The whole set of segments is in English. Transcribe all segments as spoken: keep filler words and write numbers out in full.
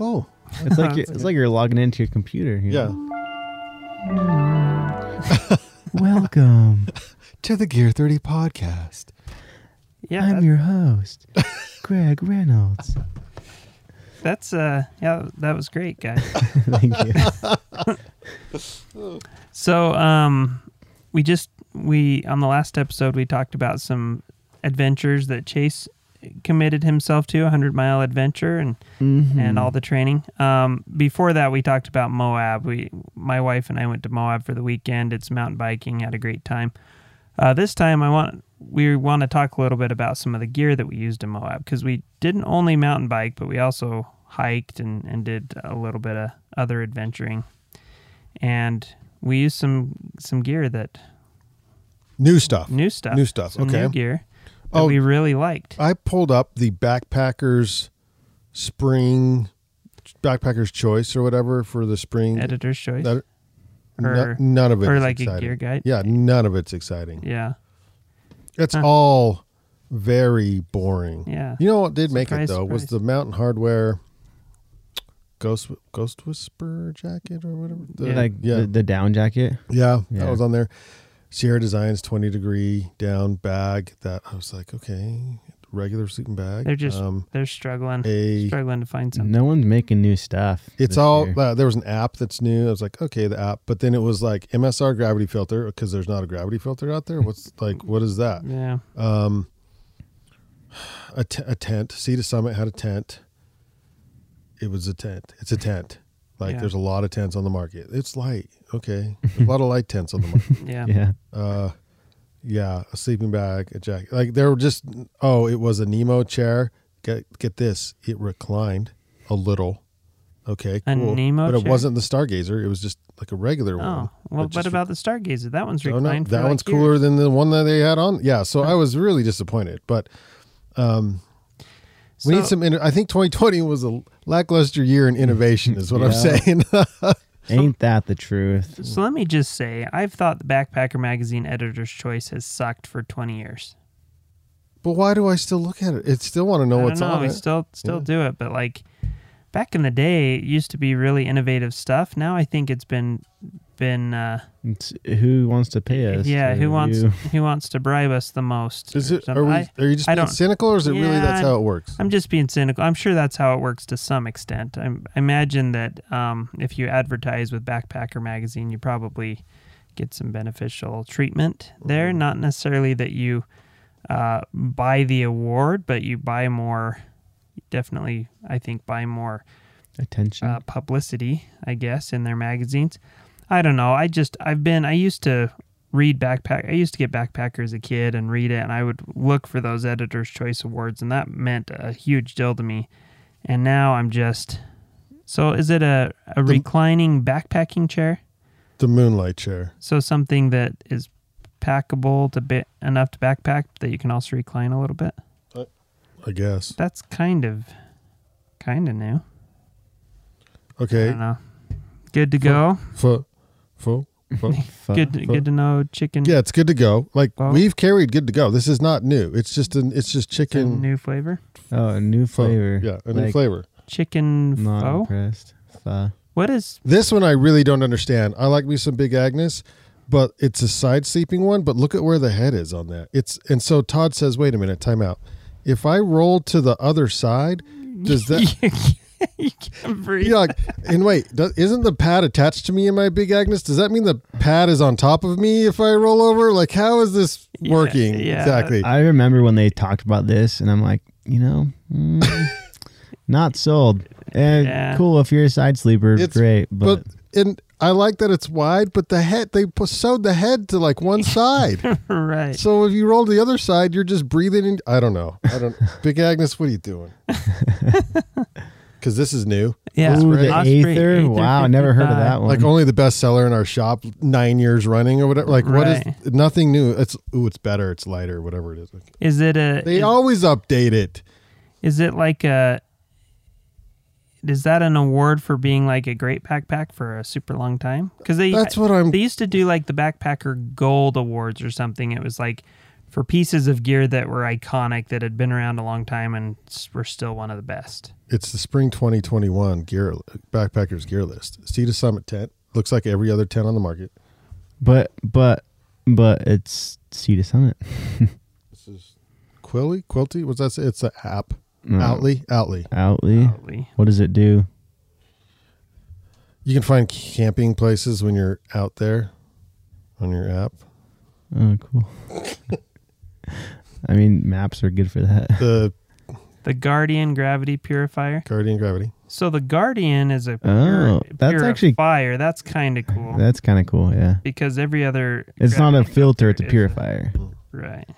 Oh, it's like you're, it's like you're logging into your computer. You yeah. Know? Welcome to the Gear thirty Podcast. Yeah, I'm your host, Greg Reynolds. That's uh, yeah, that was great, guys. Thank you. So, um, we just we on the last episode we talked about some adventures that Chase committed himself to, a hundred mile adventure and mm-hmm. and all the training. Um, before that, we talked about Moab. We, my wife and I, went to Moab for the weekend. It's mountain biking. Had a great time. Uh, this time, I want we want to talk a little bit about some of the gear that we used in Moab, because we didn't only mountain bike, but we also hiked and and did a little bit of other adventuring, and we used some some gear that new stuff, new stuff, new stuff. Okay, new gear. That oh, we really liked. I pulled up the Backpacker's Spring, Backpacker's Choice or whatever for the spring. Editor's Choice? That, or, n- none of it's exciting. Or like exciting. A gear guide? Yeah, none of it's exciting. Yeah. It's huh. all very boring. Yeah. You know what did surprise, make it, though, surprise. was the Mountain Hardwear Ghost Ghost Whisperer jacket or whatever. The, yeah. Like yeah. The, the down jacket? Yeah, yeah, that was on there. Sierra Designs twenty degree down bag that I was like, okay, regular sleeping bag. They're just um, they're struggling, a, struggling to find something. No one's making new stuff. It's all uh, there was an app that's new. I was like, okay, the app, but then it was like M S R gravity filter because there's not a gravity filter out there. What's like, what is that? Yeah. Um, a, t- a tent. Sea to Summit had a tent. It was a tent. It's a tent. Like yeah. There's a lot of tents on the market. It's light. Okay, a lot of light tents on the market. yeah, yeah, uh, yeah. A sleeping bag, a jacket. Like there were just oh, it was a Nemo chair. Get get this, it reclined a little. Okay, cool. A Nemo, but it chair? wasn't the Stargazer. It was just like a regular oh, one. Well, what just, about the Stargazer? That one's reclined. Oh, no, that for one's like cooler years. than the one that they had on. Yeah, so I was really disappointed. But um, so, we need some. Inter- I think twenty twenty was a lackluster year in innovation, is what yeah. I'm saying. So, ain't that the truth? So let me just say, I've thought the Backpacker Magazine Editor's Choice has sucked for twenty years. But why do I still look at it? I still want to know I what's don't know. on we it. We still still yeah. do it, but like back in the day, it used to be really innovative stuff. Now I think it's been been. Uh, it's who wants to pay us? Yeah, who wants you? who wants to bribe us the most? Is it? Are, we, are you just I, being I cynical, or is it yeah, really that's how it works? I'm just being cynical. I'm sure that's how it works to some extent. I, I imagine that um, if you advertise with Backpacker Magazine, you probably get some beneficial treatment there. Mm-hmm. Not necessarily that you uh, buy the award, but you buy more. Definitely, I think buy more attention, uh, publicity, I guess, in their magazines. I don't know. I just, I've been, I used to read Backpack. I used to get Backpacker as a kid and read it, and I would look for those Editor's Choice Awards, and that meant a huge deal to me. And now I'm just, so is it a, a the, reclining backpacking chair? The Moonlight chair. So something that is packable to be, enough to backpack that you can also recline a little bit? I, I guess. That's kind of, kind of new. Okay. I don't know. Good to go. For, for, for, for, good, to, for. good to know chicken. Yeah, it's good to go. Like oh. we've carried good to go. This is not new. It's just an. It's just chicken. It's a new flavor. Oh, a new flavor. Pho. Yeah, a like new flavor. Chicken. Not pho? impressed. Pho. What is this one? I really don't understand. I like me some Big Agnes, but it's a side sleeping one. But look at where the head is on that. It's and so Todd says, "Wait a minute, time out. If I roll to the other side, does that?" You can't breathe. You're like, and wait, does, isn't the pad attached to me in my Big Agnes? Does that mean the pad is on top of me if I roll over? Like, how is this working? Yeah, yeah. Exactly. I remember when they talked about this, and I'm like, you know, mm, not sold. Eh, yeah. Cool, if you're a side sleeper, it's, great. But, but and I like that it's wide, but the head, they sewed the head to like one side. Right. So if you roll to the other side, you're just breathing in. I don't know. I don't. Big Agnes, what are you doing? Because this is new. Yeah. Ooh, the Aether. Aether. Wow, never heard of that one. Like only the bestseller in our shop nine years running or whatever. Like right. What is nothing new. It's ooh, it's better, it's lighter, whatever it is. Like, is it a They is, always update it. Is it like a is that an award for being like a great backpack for a super long time? Cuz they That's what I'm They used to do like the Backpacker Gold Awards or something. It was like for pieces of gear that were iconic that had been around a long time and were still one of the best. It's the spring twenty twenty-one gear backpackers gear list. Sea to Summit tent looks like every other tent on the market, but but but it's Sea to Summit. This is Quilly Quilty. What's that say? It's an app. No. Outly Outly Outly. Outly. What does it do? You can find camping places when you're out there on your app. Oh, cool. I mean, maps are good for that. The the Guardian Gravity Purifier. Guardian Gravity. So the Guardian is a pure, oh, that's purifier. Actually, that's kind of cool. That's kind of cool, yeah. Because every other... It's not a filter, it's a purifier. A, right.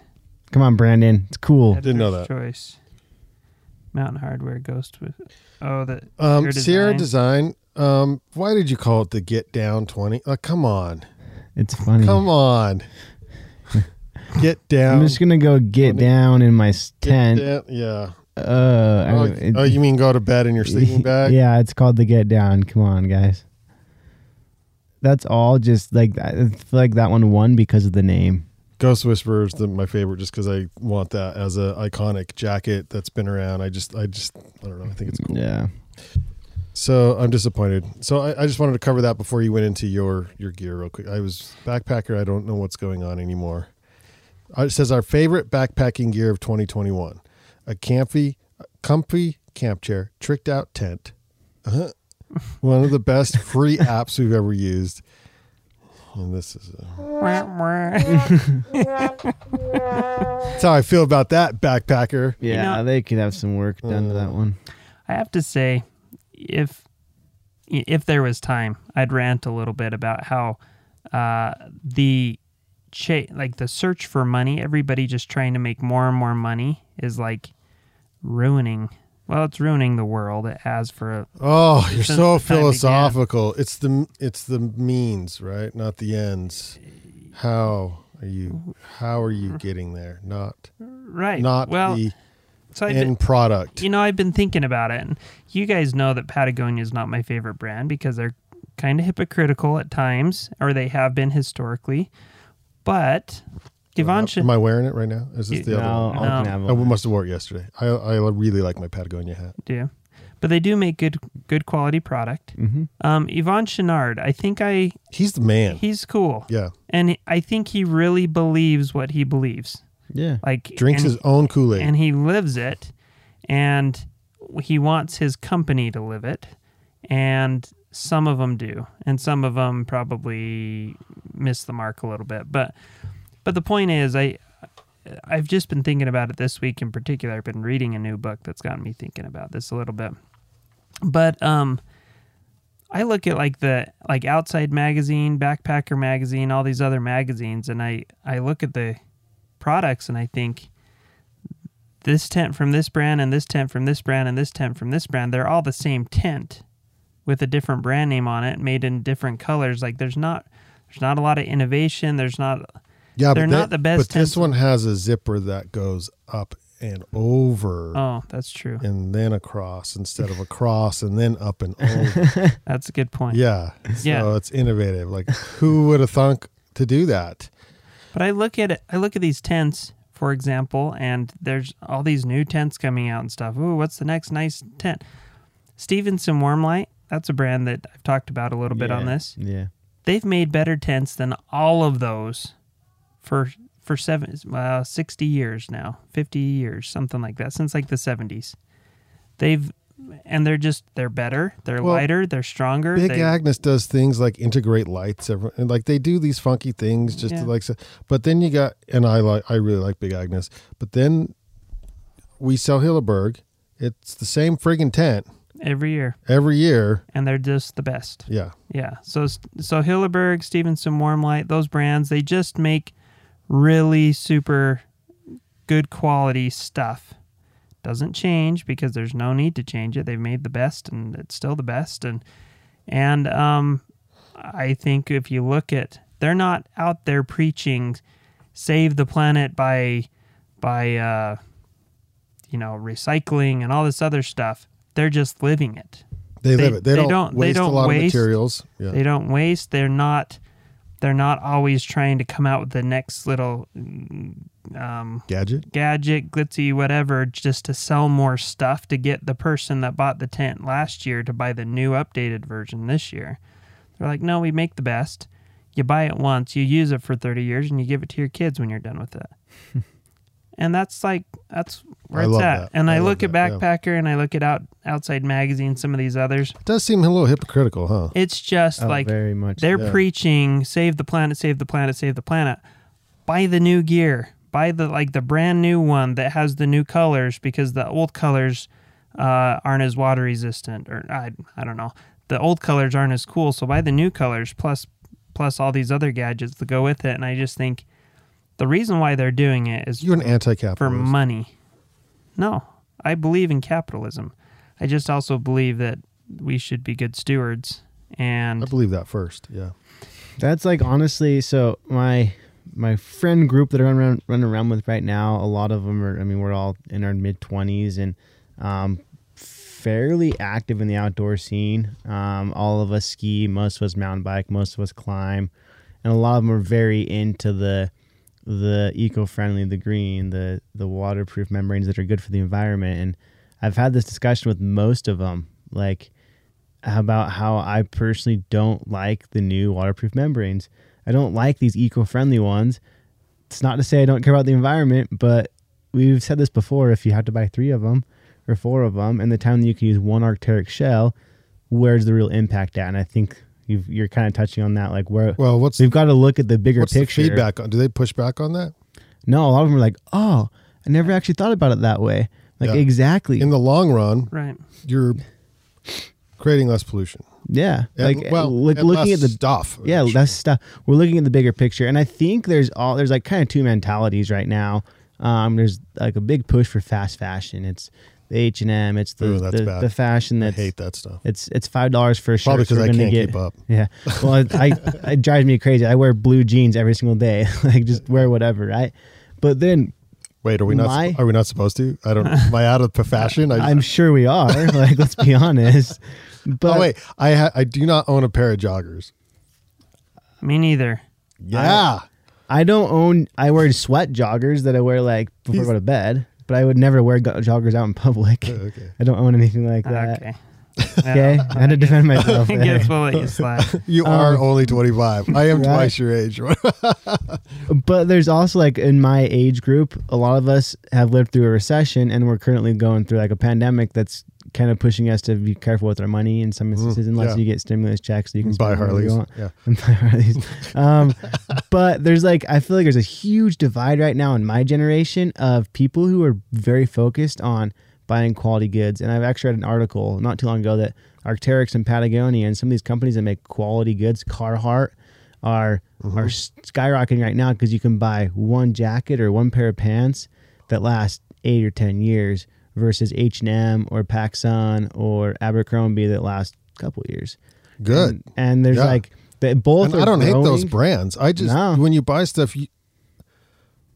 Come on, Brandon. It's cool. I didn't know that. Choice. Mountain Hardwear Ghost with... Oh, the... Um, Sierra Design. Sierra Design. Um, why did you call it the Get Down twenty? Uh, come on. It's funny. Come on. Get down. I'm just gonna go get twenty. Down in my tent. Down, yeah. Uh, oh, I, it, oh, you mean go to bed in your sleeping bag? Yeah, it's called the Get Down. Come on, guys. That's all. Just like I feel like that one won because of the name. Ghost Whisperer's the, my favorite, just because I want that as an iconic jacket that's been around. I just, I just, I don't know. I think it's cool. Yeah. So I'm disappointed. So I, I just wanted to cover that before you went into your your gear real quick. I was backpacker. I don't know what's going on anymore. It says our favorite backpacking gear of twenty twenty-one: a comfy, comfy camp chair, tricked out tent, uh-huh. One of the best free apps we've ever used. And this is a... That's how I feel about that backpacker. Yeah, you know, they could have some work done uh, to that one. I have to say, if if there was time, I'd rant a little bit about how uh, the. Chase, like the search for money, everybody just trying to make more and more money is like ruining, well, it's ruining the world. It has for a, oh, you're so philosophical. It's the it's the means, right? Not the ends. How are you how are you getting there? Not right. Not well, the so end been, product. You know, I've been thinking about it, and you guys know that Patagonia is not my favorite brand because they're kind of hypocritical at times, or they have been historically. But Yvon Chouinard. Am I wearing it right now? Is this the no, other one? No. I must have wore it yesterday. I I really like my Patagonia hat. Yeah. But they do make good good quality product. Mm-hmm. Um, Yvon Chouinard, I think I... He's the man. He's cool. Yeah. And I think he really believes what he believes. Yeah. Like drinks his he, own Kool-Aid. And he lives it. And he wants his company to live it. And... Some of them do, and some of them probably miss the mark a little bit. But but the point is, I, I've just been thinking about it this week in particular. I've been reading a new book that's gotten me thinking about this a little bit. But um, I look at like the like Outside Magazine, Backpacker Magazine, all these other magazines, and I, I look at the products and I think, this tent from this brand and this tent from this brand and this tent from this brand, they're all the same tent with a different brand name on it, made in different colors. Like there's not, there's not a lot of innovation. There's not, yeah, they're but that, not the best. But tent. This one has a zipper that goes up and over. Oh, that's true. And then across instead of across and then up and over. That's a good point. Yeah. So yeah. It's innovative. Like who would have thunk to do that? But I look at it, I look at these tents, for example, and there's all these new tents coming out and stuff. Ooh, what's the next nice tent? Stevenson Warmlight. That's a brand that I've talked about a little bit yeah, on this. Yeah, they've made better tents than all of those for for seven, well, sixty years now, fifty years, something like that, since like the seventies. They've and they're just, they're better, they're well, lighter, they're stronger. Big they, Agnes does things like integrate lights, every, and like they do these funky things just yeah. to like, but then you got, and I like, I really like Big Agnes, but then we sell Hilleberg. It's the same friggin' tent. Every year. Every year. And they're just the best. Yeah. Yeah. So, so Hilleberg, Stevenson Warmlight, those brands, they just make really super good quality stuff. Doesn't change because there's no need to change it. They've made the best and it's still the best. And and um, I think if you look at, they're not out there preaching save the planet by, by uh, you know, recycling and all this other stuff. They're just living it. They, they live it. They, they don't, don't waste they don't a lot waste. of materials. Yeah. They don't waste. They're not. They're not always trying to come out with the next little um, gadget, gadget, glitzy, whatever, just to sell more stuff to get the person that bought the tent last year to buy the new updated version this year. They're like, no, we make the best. You buy it once, you use it for thirty years, and you give it to your kids when you're done with it. And that's like, that's where I it's at. That. And I, I look at that, Backpacker, yeah. and I look at out, Outside Magazine, some of these others. It does seem a little hypocritical, huh? It's just oh, like very much they're so. preaching, save the planet, save the planet, save the planet. Buy the new gear. Buy the like the brand new one that has the new colors because the old colors uh, aren't as water resistant. Or I, I don't know. The old colors aren't as cool, so buy the new colors plus plus all these other gadgets that go with it. And I just think... the reason why they're doing it is You're an anti-capitalist. for money. No, I believe in capitalism. I just also believe that we should be good stewards. And I believe that first, yeah. That's like, honestly, so my my friend group that I run around, run around with right now, a lot of them are, I mean, we're all in our mid-twenties and um, fairly active in the outdoor scene. Um, all of us ski, most of us mountain bike, most of us climb. And a lot of them are very into the... the eco-friendly, the green, the the waterproof membranes that are good for the environment. And I've had this discussion with most of them, like about how I personally don't like the new waterproof membranes. I don't like these eco-friendly ones. It's not to say I don't care about the environment, but we've said this before, if you have to buy three of them or four of them, and the time that you can use one Arc'teryx shell, where's the real impact at? And I think... You've, you're kind of touching on that, like where well, what's, we've got to look at the bigger what's picture. The feedback on, do they push back on that? No, a lot of them are like, "Oh, I never actually thought about it that way." Like yeah. exactly. In the long run, right? You're creating less pollution. Yeah, and, like well, look, and looking less at the stuff. Yeah, sure. less stuff. We're looking at the bigger picture, and I think there's all there's like kind of two mentalities right now. Um, there's like a big push for fast fashion. It's the H and M, it's the Ooh, the, the fashion that's... I hate that stuff. It's it's five dollars for a shirt. Probably because so I can't get, keep up. Yeah. Well, it, I, it drives me crazy. I wear blue jeans every single day. Like, just wear whatever, right? But then... Wait, are we not my, Are we not supposed to? I don't know. Am I out of fashion? I, I'm sure we are. Like, let's be honest. But, oh, wait. I, ha I do not own a pair of joggers. Me neither. Yeah. I, I don't own... I wear sweat joggers that I wear, like, before He's, I go to bed. But I would never wear joggers out in public. Oh, okay. I don't own anything like that. Okay. Okay. I had to defend myself. I guess we'll let you slide. You um, are only twenty-five. I am right? twice your age. But there's also, like, in my age group, a lot of us have lived through a recession, and we're currently going through, like, a pandemic that's kind of pushing us to be careful with our money in some instances, mm, unless yeah. you get stimulus checks so you can buy Harleys. You want. Yeah. And buy Harleys. Um, but there's like, I feel like there's a huge divide right now in my generation of people who are very focused on buying quality goods. And I've actually read an article not too long ago that Arc'teryx and Patagonia and some of these companies that make quality goods, Carhartt, are, mm-hmm. are skyrocketing right now because you can buy one jacket or one pair of pants that lasts eight or ten years. Versus H and M or PacSun or Abercrombie that last a couple years. Good. And, and there's yeah. like, they both and are I don't growing. hate those brands. I just, no. when you buy stuff, you,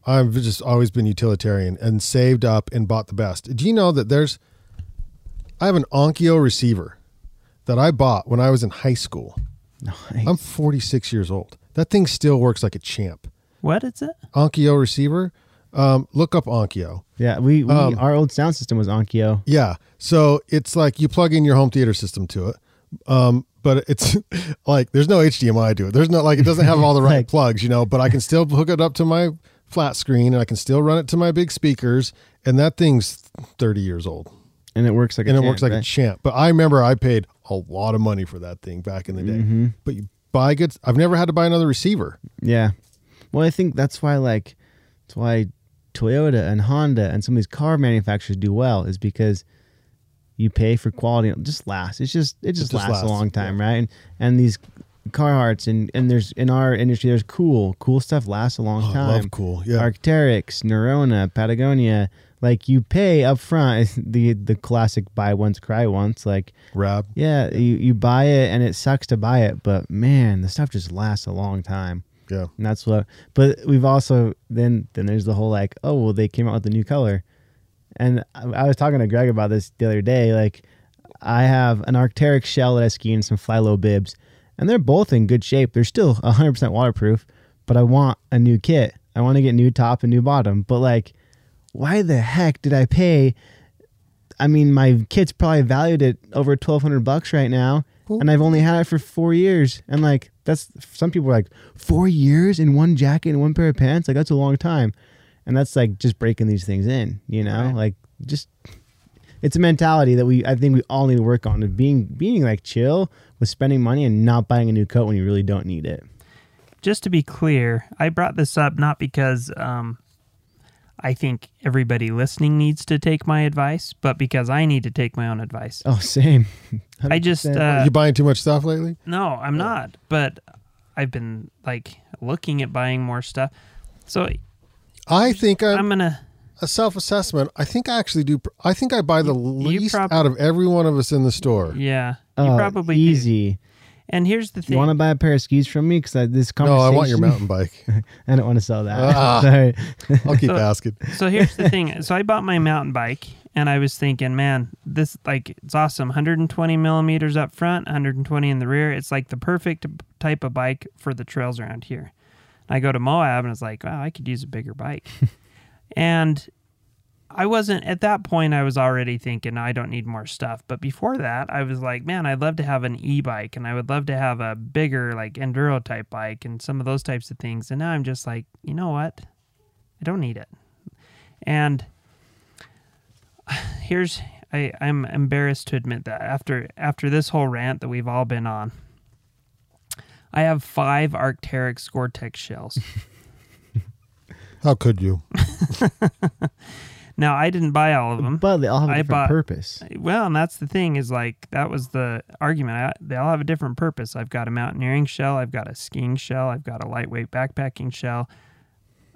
I've just always been utilitarian and saved up and bought the best. Do you know that there's, I have an Onkyo receiver that I bought when I was in high school. Nice. I'm forty-six years old. That thing still works like a champ. What is it? Onkyo receiver. Um, look up Onkyo. Yeah, we, we um, our old sound system was Onkyo. Yeah, so it's like you plug in your home theater system to it, um, but it's like there's no H D M I to it. There's no like it doesn't have all the right like, plugs, you know. But I can still hook it up to my flat screen, and I can still run it to my big speakers. And that thing's thirty years old. And it works like and a champ. And it works like right? a champ. But I remember I paid a lot of money for that thing back in the day. Mm-hmm. But you buy good. I've never had to buy another receiver. Yeah. Well, I think that's why, like, that's why Toyota and Honda and some of these car manufacturers do well, is because you pay for quality. It just lasts. It's just, it just, it just lasts, lasts a long time. Yeah. Right. And, and these Carhartts and, and there's, in our industry, there's cool, cool stuff lasts a long oh, time. I love cool. Yeah. Arc'teryx, Norrona, Patagonia. Like, you pay up front, the the classic buy once, cry once. Like, Rab. Yeah, you, you buy it, and it sucks to buy it, but, man, the stuff just lasts a long time. Yeah. And that's what, but we've also, then then there's the whole, like, oh, well, they came out with a new color. And I, I was talking to Greg about this the other day. Like, I have an Arc'teryx shell that I ski in, some Fly Low bibs, and they're both in good shape. They're still one hundred percent waterproof, but I want a new kit. I want to get new top and new bottom, but, like, why the heck did I pay? I mean, my kit's probably valued at over twelve hundred bucks right now, cool. and I've only had it for four years. And, like, that's, some people are like, four years in one jacket and one pair of pants? Like, that's a long time. And that's, like, just breaking these things in, you know? Right. Like, just, it's a mentality that we, I think we all need to work on, of being, being like, chill with spending money and not buying a new coat when you really don't need it. Just to be clear, I brought this up not because, um, I think everybody listening needs to take my advice, but because I need to take my own advice. Oh, same. one hundred percent. I just... Uh, Are you buying too much stuff lately? No, I'm yeah. not. But I've been, like, looking at buying more stuff. So I think I'm, I'm going to... A self-assessment, I think I actually do... I think I buy the you, least you prob- out of every one of us in the store. Yeah. You oh, probably easy. Do. And here's the thing. You want to buy a pair of skis from me? Because this conversation... No, I want your mountain bike. I don't want to sell that. Uh, Sorry. I'll keep so, asking. So here's the thing. So I bought my mountain bike, and I was thinking, man, this, like, it's awesome. one hundred twenty millimeters up front, one hundred twenty in the rear. It's like the perfect type of bike for the trails around here. And I go to Moab, and it's like, wow, I could use a bigger bike. And I wasn't, at that point, I was already thinking, I don't need more stuff. But before that, I was like, man, I'd love to have an e-bike, and I would love to have a bigger, like, enduro type bike and some of those types of things. And now I'm just like, you know what? I don't need it. And here's, I, I'm embarrassed to admit that after after this whole rant that we've all been on, I have five Arc'teryx Gore-Tex shells. How could you? Now, I didn't buy all of them. But they all have a different bought, purpose. Well, and that's the thing, is like, that was the argument. I, they all have a different purpose. I've got a mountaineering shell. I've got a skiing shell. I've got a lightweight backpacking shell.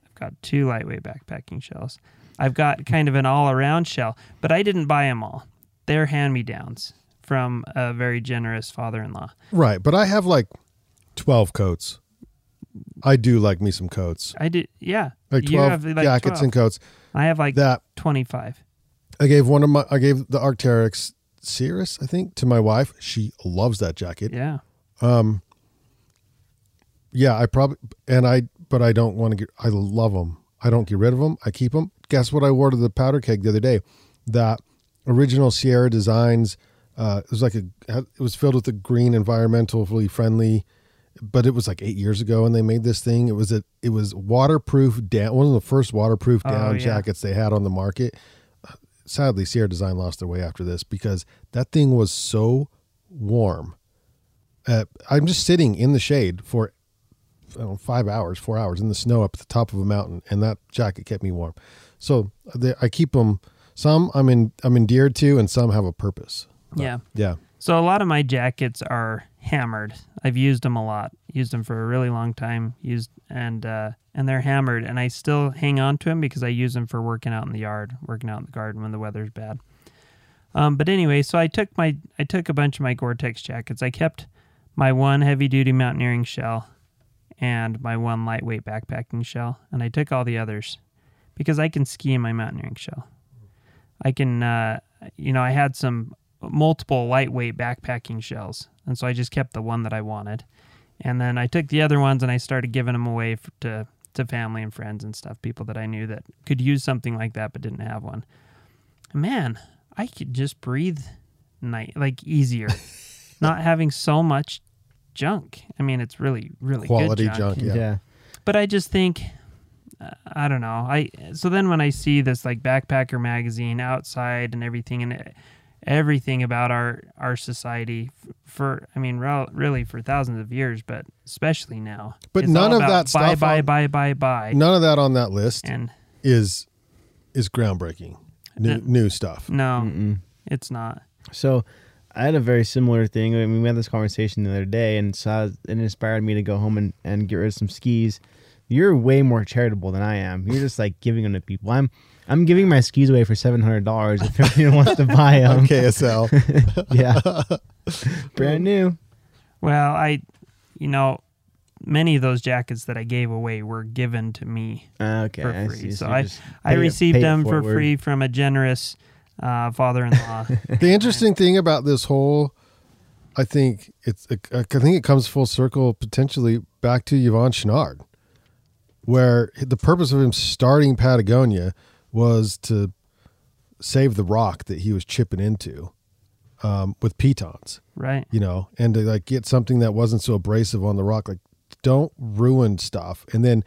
I've got two lightweight backpacking shells. I've got kind of an all-around shell. But I didn't buy them all. They're hand-me-downs from a very generous father-in-law. Right, but I have like twelve coats. I do like me some coats. I do, yeah. Like twelve like jackets twelve. And coats. I have like that, twenty-five. I gave one of my, I gave the Arc'teryx Cirrus, I think, to my wife. She loves that jacket. Yeah. Um. Yeah, I probably, and I, but I don't want to get, I love them. I don't get rid of them. I keep them. Guess what I wore to the powder keg the other day? That original Sierra Designs, uh, it was like a, it was filled with a green, environmentally friendly, but it was like eight years ago, and they made this thing. It was a, it was waterproof down. One of the first waterproof down oh, yeah. jackets they had on the market. Sadly, Sierra Design lost their way after this because that thing was so warm. Uh, I'm just sitting in the shade for I don't know, five hours, four hours in the snow up at the top of a mountain, and that jacket kept me warm. So they, I keep them. Some I'm in, I'm endeared to, and some have a purpose. But, yeah, yeah. So a lot of my jackets are hammered. I've used them a lot. Used them for a really long time. Used and uh, and they're hammered, and I still hang on to them because I use them for working out in the yard, working out in the garden when the weather's bad. Um, but anyway, so I took my I took a bunch of my Gore-Tex jackets. I kept my one heavy-duty mountaineering shell and my one lightweight backpacking shell, and I took all the others because I can ski in my mountaineering shell. I can, uh, you know, I had some multiple lightweight backpacking shells. And so I just kept the one that I wanted. And then I took the other ones and I started giving them away for, to, to family and friends and stuff, people that I knew that could use something like that but didn't have one. Man, I could just breathe night like easier, not having so much junk. I mean, it's really, really quality good junk. junk yeah. yeah. But I just think, uh, I don't know. I So then when I see this like Backpacker Magazine outside and everything, and it, everything about our, our society for, I mean, re- really for thousands of years, but especially now. But none of that stuff. Buy, buy, buy, buy, buy. None of that on that list and is is groundbreaking, new, the, new stuff. No, Mm-mm. it's not. So I had a very similar thing. I mean, we had this conversation the other day, and so it inspired me to go home and, and get rid of some skis. You're way more charitable than I am. You're just like giving them to people. I'm I'm giving my skis away for seven hundred dollars if anyone wants to buy them. On K S L. Yeah. Brand new. Well, I, you know, many of those jackets that I gave away were given to me uh, okay, for free. I see. So, so I, I received it, them for free from a generous uh, father-in-law. The interesting thing about this whole, I think, it's I think it comes full circle potentially back to Yvon Chouinard, where the purpose of him starting Patagonia was to save the rock that he was chipping into um, with pitons. Right. You know, and to like get something that wasn't so abrasive on the rock. Like, don't ruin stuff. And then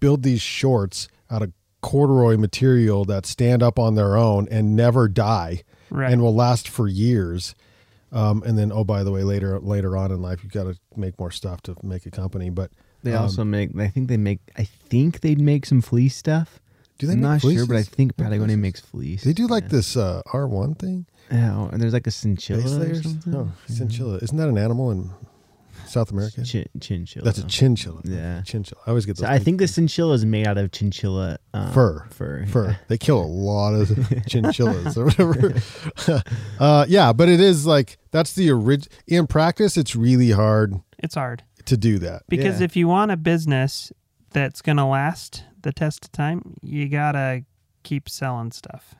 build these shorts out of corduroy material that stand up on their own and never die. Right. And will last for years. Um, and then, oh, by the way, later later on in life, you've got to make more stuff to make a company. But they also um, make, I think they make, I think they'd make some fleece stuff. Do they I'm make not fleeces? Sure, but I think Patagonia makes fleece. They do like yeah. this uh, R one thing. Yeah, and there's like a Synchilla or something. Oh, yeah. Synchilla. Isn't that an animal in South America? Ch- chinchilla. That's a chinchilla. Yeah. Chinchilla. I always get those. So I think the chinchilla is made out of chinchilla um, fur. Fur. Fur. Yeah. They kill a lot of chinchillas or whatever. uh, yeah, but it is like, that's the original. In practice, it's really hard. It's hard. To do that. Because yeah. if you want a business that's going to last the test of time, you got to keep selling stuff.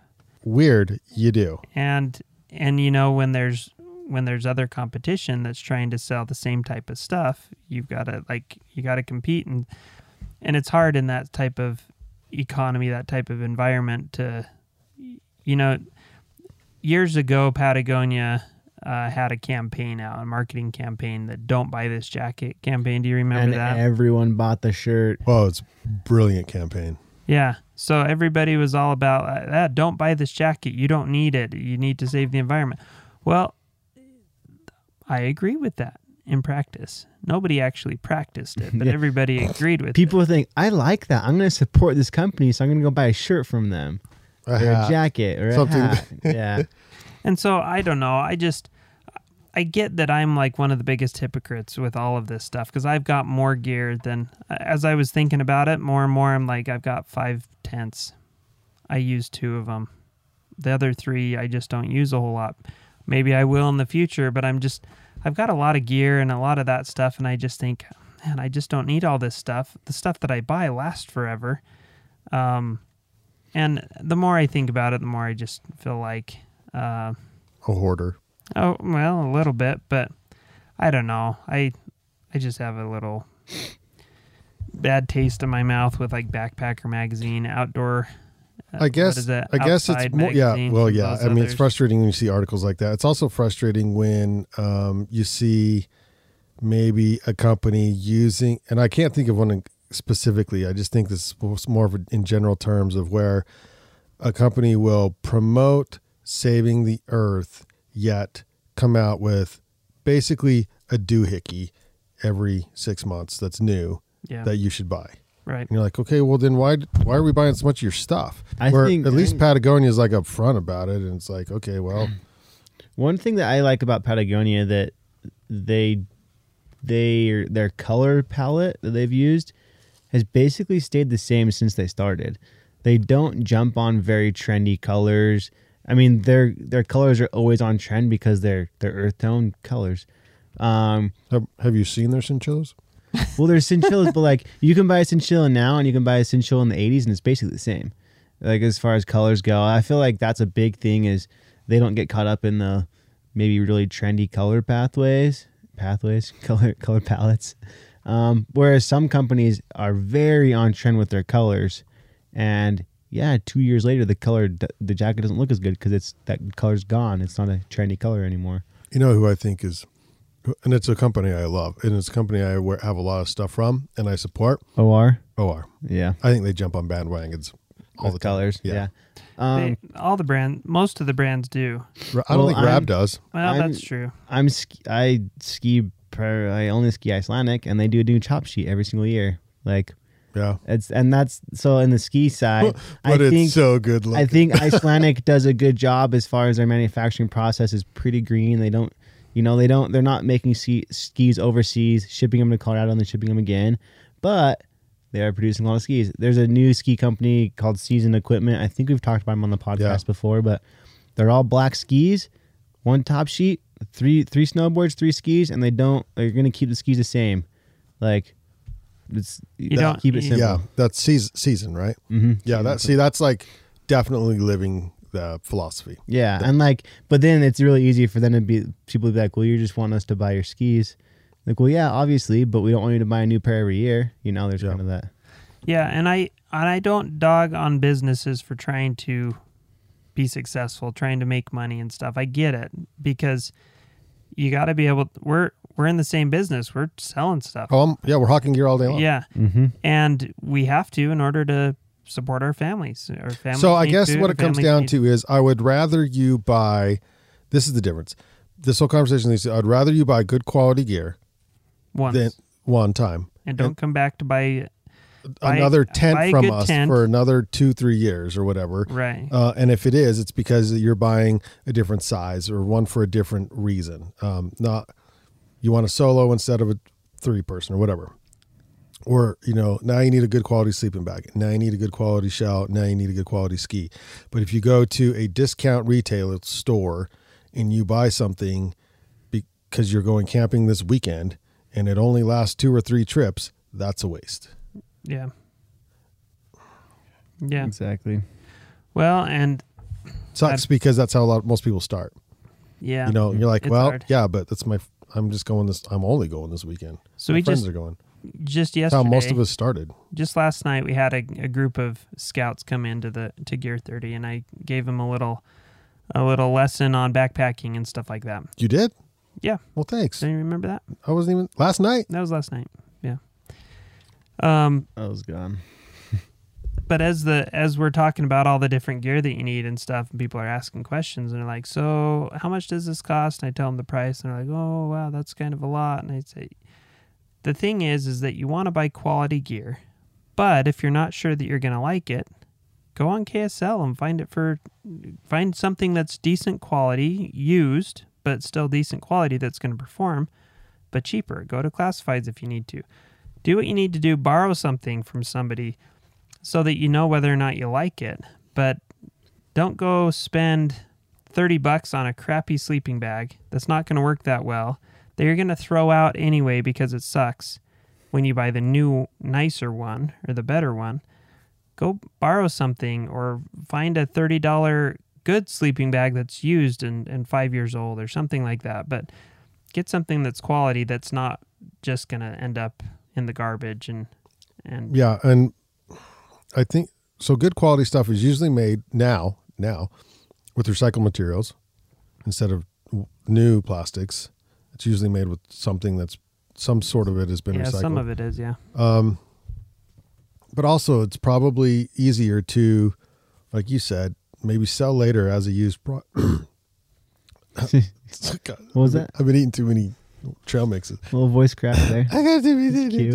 Weird, you do. And and you know when there's when there's other competition that's trying to sell the same type of stuff, you've got to like you got to compete and and it's hard in that type of economy, that type of environment to you know years ago Patagonia Uh, had a campaign out, a marketing campaign, that "Don't Buy This Jacket" campaign. Do you remember and that? Everyone bought the shirt. Oh, it's a brilliant campaign. Yeah. So everybody was all about that. Ah, don't buy this jacket. You don't need it. You need to save the environment. Well, I agree with that in practice. Nobody actually practiced it, but yeah. everybody agreed with People it. People think, I like that. I'm going to support this company, so I'm going to go buy a shirt from them. A or hat. A jacket or Something. A hat. Yeah. And so I don't know. I just I get that I'm like one of the biggest hypocrites with all of this stuff because I've got more gear than, as I was thinking about it more and more, I'm like, I've got five tents. I use two of them. The other three, I just don't use a whole lot. Maybe I will in the future, but I'm just, I've got a lot of gear and a lot of that stuff. And I just think, man, I just don't need all this stuff. The stuff that I buy lasts forever. Um, and the more I think about it, the more I just feel like, uh, a hoarder. Oh, well, a little bit, but I don't know. I I just have a little bad taste in my mouth with like Backpacker Magazine, outdoor. Uh, I guess. What is that? I guess Outside it's more. Yeah. Well, yeah. I mean, others. It's frustrating when you see articles like that. It's also frustrating when um, you see maybe a company using, and I can't think of one specifically. I just think this is more of a, in general terms of where a company will promote saving the earth, yet come out with basically a doohickey every six months that's new yeah. that you should buy. Right. And you're like, okay, well then why why are we buying so much of your stuff? I Where think, at least think, Patagonia is like upfront about it, and it's like, okay, well. One thing that I like about Patagonia that they they their color palette that they've used has basically stayed the same since they started. They don't jump on very trendy colors. I mean, their their colors are always on trend because they're they're earth tone colors. Um, have, have you seen their chinchillas? Well, there's chinchillas, but like you can buy a chinchilla now, and you can buy a chinchilla in the eighties, and it's basically the same. Like as far as colors go, I feel like that's a big thing is they don't get caught up in the maybe really trendy color pathways, pathways, color color palettes. Um, whereas some companies are very on trend with their colors, and yeah, two years later, the color, the jacket doesn't look as good because it's that color's gone. It's not a trendy color anymore. You know who I think is, and it's a company I love, and it's a company I have a lot of stuff from, and I support. O R? O R. Yeah. I think they jump on bandwagons all the colors. Time. Yeah. yeah. Um, they, all the brand, most of the brands do. I don't well, think Rab I'm, does. Well, I'm, that's true. I'm ski, I ski, I only ski Icelandic, and they do a new chop sheet every single year. Like, yeah, it's and that's so in the ski side. But I it's think, so good looking. I think Icelandic does a good job as far as their manufacturing process is pretty green. They don't, you know, they don't. They're not making ski, skis overseas, shipping them to Colorado, and then shipping them again. But they are producing a lot of skis. There's a new ski company called Season Equipment. I think we've talked about them on the podcast yeah. before, but they're all black skis, one top sheet, three three snowboards, three skis, and they don't. They're gonna keep the skis the same, like. It's, you don't keep it simple. Yeah, that's season, season right? Mm-hmm. Yeah, that see, that's like definitely living the philosophy. Yeah, that. and like, but then it's really easy for them to be people to be like, well, you just want us to buy your skis. Like, well, yeah, obviously, but we don't want you to buy a new pair every year. You know, there's yeah. kind of that. Yeah, and I and I don't dog on businesses for trying to be successful, trying to make money and stuff. I get it because you got to be able. We're We're in the same business. We're selling stuff. Oh, um, yeah, we're hawking gear all day long. Yeah, mm-hmm. and we have to in order to support our families. Our families so I guess food, what it comes down need... to is I would rather you buy, this is the difference. This whole conversation is I'd rather you buy good quality gear Once. than one time. And don't and come back to buy another buy, tent buy from us tent. for another two, three years or whatever. Right. Uh, and if it is, it's because you're buying a different size or one for a different reason. Um, not... You want a solo instead of a three person or whatever. Or, you know, now you need a good quality sleeping bag. Now you need a good quality shell. Now you need a good quality ski. But if you go to a discount retailer store and you buy something because you're going camping this weekend and it only lasts two or three trips, that's a waste. Yeah. Yeah. Exactly. Well, and... Sucks I've, because that's how a lot most people start. Yeah. You know, you're like, well, hard. yeah, but that's my... I'm just going this. I'm only going this weekend. So My we friends just, are going. Just yesterday. That's how most of us started. Just last night, we had a, a group of scouts come into the to Gear thirty, and I gave them a little, a little lesson on backpacking and stuff like that. You did? Yeah. Well, thanks. Don't you remember that? I wasn't even last night. That was last night. Yeah. Um, I was gone. But as the as we're talking about all the different gear that you need and stuff, and people are asking questions, and they're like, so how much does this cost? And I tell them the price, and they're like, oh, wow, that's kind of a lot. And I say, the thing is, is that you want to buy quality gear, but if you're not sure that you're going to like it, go on K S L and find it for, find something that's decent quality, used, but still decent quality that's going to perform, but cheaper. Go to classifieds if you need to. Do what you need to do. Borrow something from somebody so that you know whether or not you like it. But don't go spend thirty bucks on a crappy sleeping bag that's not going to work that well, that you're going to throw out anyway because it sucks when you buy the new, nicer one or the better one. Go borrow something or find a thirty dollar good sleeping bag that's used and, and five years old or something like that. But get something that's quality that's not just going to end up in the garbage. and and Yeah, and... I think so. Good quality stuff is usually made now, now with recycled materials instead of new plastics. It's usually made with something that's some sort of it has been yeah, recycled. Some of it is, yeah. Um, but also, it's probably easier to, like you said, maybe sell later as a used product. What was that? I've been eating too many trail mixes. A little voice crack there. I got to be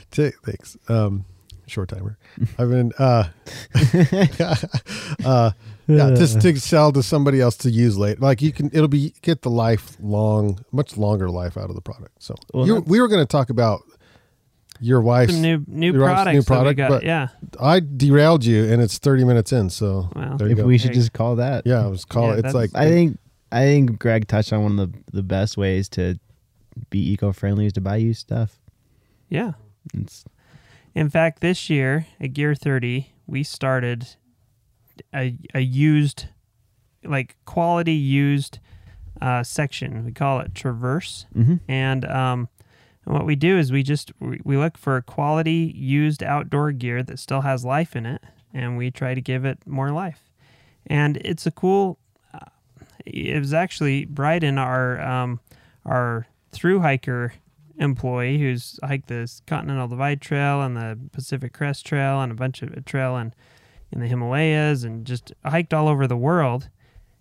there. Thanks. Um, Short timer. I've been uh, uh, yeah, just to sell to somebody else to use later. Like you can, it'll be get the lifelong, much longer life out of the product. So well, you, we were going to talk about your wife's new new product. New product, got, but yeah, I derailed you, and it's thirty minutes in. So well, there you if go. we should just call that, yeah, I was call yeah, it. It's like I think I think Greg touched on one of the the best ways to be eco friendly is to buy used stuff. Yeah, it's. In fact, this year at Gear thirty, we started a, a used, like quality used uh, section. We call it Traverse. Mm-hmm. And, um, and what we do is we just we, we look for quality used outdoor gear that still has life in it, and we try to give it more life. And it's a cool. Uh, it was actually Bryden, our um, our thru hiker employee who's hiked this Continental Divide Trail and the Pacific Crest Trail and a bunch of a trail in in the Himalayas and just hiked all over the world,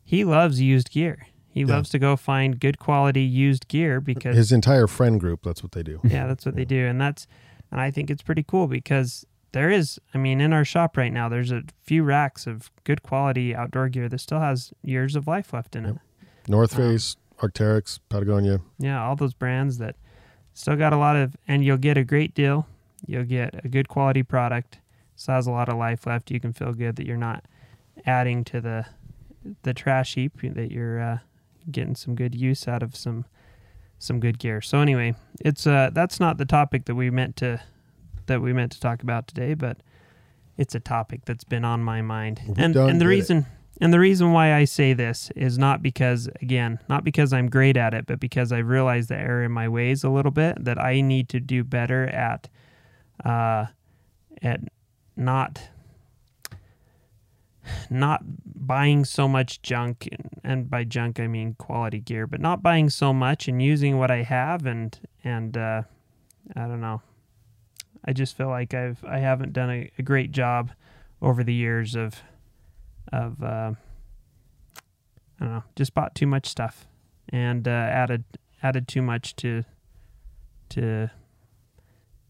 he loves used gear. He yeah. loves to go find good quality used gear because... His entire friend group, that's what they do. Yeah, that's what yeah. they do. And that's, and I think it's pretty cool because there is, I mean, in our shop right now, there's a few racks of good quality outdoor gear that still has years of life left in it. Yep. North Face, um, Arc'teryx, Patagonia. Yeah, all those brands that still got a lot of... And you'll get a great deal. You'll get a good quality product. Still has a lot of life left. You can feel good that you're not adding to the the trash heap, that you're... Uh, getting some good use out of some some good gear. So anyway, it's uh that's not the topic that we meant to that we meant to talk about today, but it's a topic that's been on my mind. We and and the reason it. and the reason why I say this is not because again, not because I'm great at it, but because I've realized the error in my ways a little bit, that I need to do better at uh at not not buying so much junk, and, and by junk I mean quality gear, but not buying so much and using what I have, and and uh I don't know, I just feel like I've I haven't done a, a great job over the years of of uh I don't know, just bought too much stuff and uh added added too much to to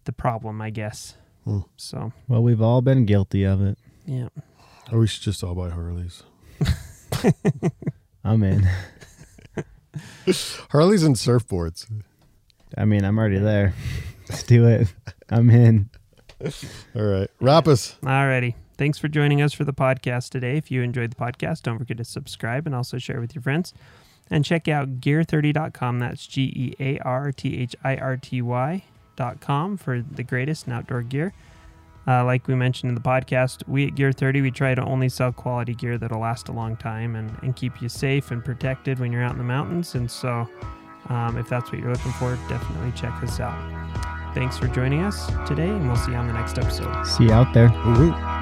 the problem, I guess. hmm. So well, we've all been guilty of it. Yeah. Or we should just all buy Harleys. I'm in. Harleys and surfboards. I mean, I'm already there. Let's do it. I'm in. All right. Wrap us. All righty. Thanks for joining us for the podcast today. If you enjoyed the podcast, don't forget to subscribe and also share with your friends. And check out gear thirty dot com. That's G E A R T H I R T Y dot com for the greatest in outdoor gear. Uh, like we mentioned in the podcast, we at Gear thirty, we try to only sell quality gear that'll last a long time and, and keep you safe and protected when you're out in the mountains. And so um, if that's what you're looking for, definitely check us out. Thanks for joining us today, and we'll see you on the next episode. See you out there. Woo-hoo.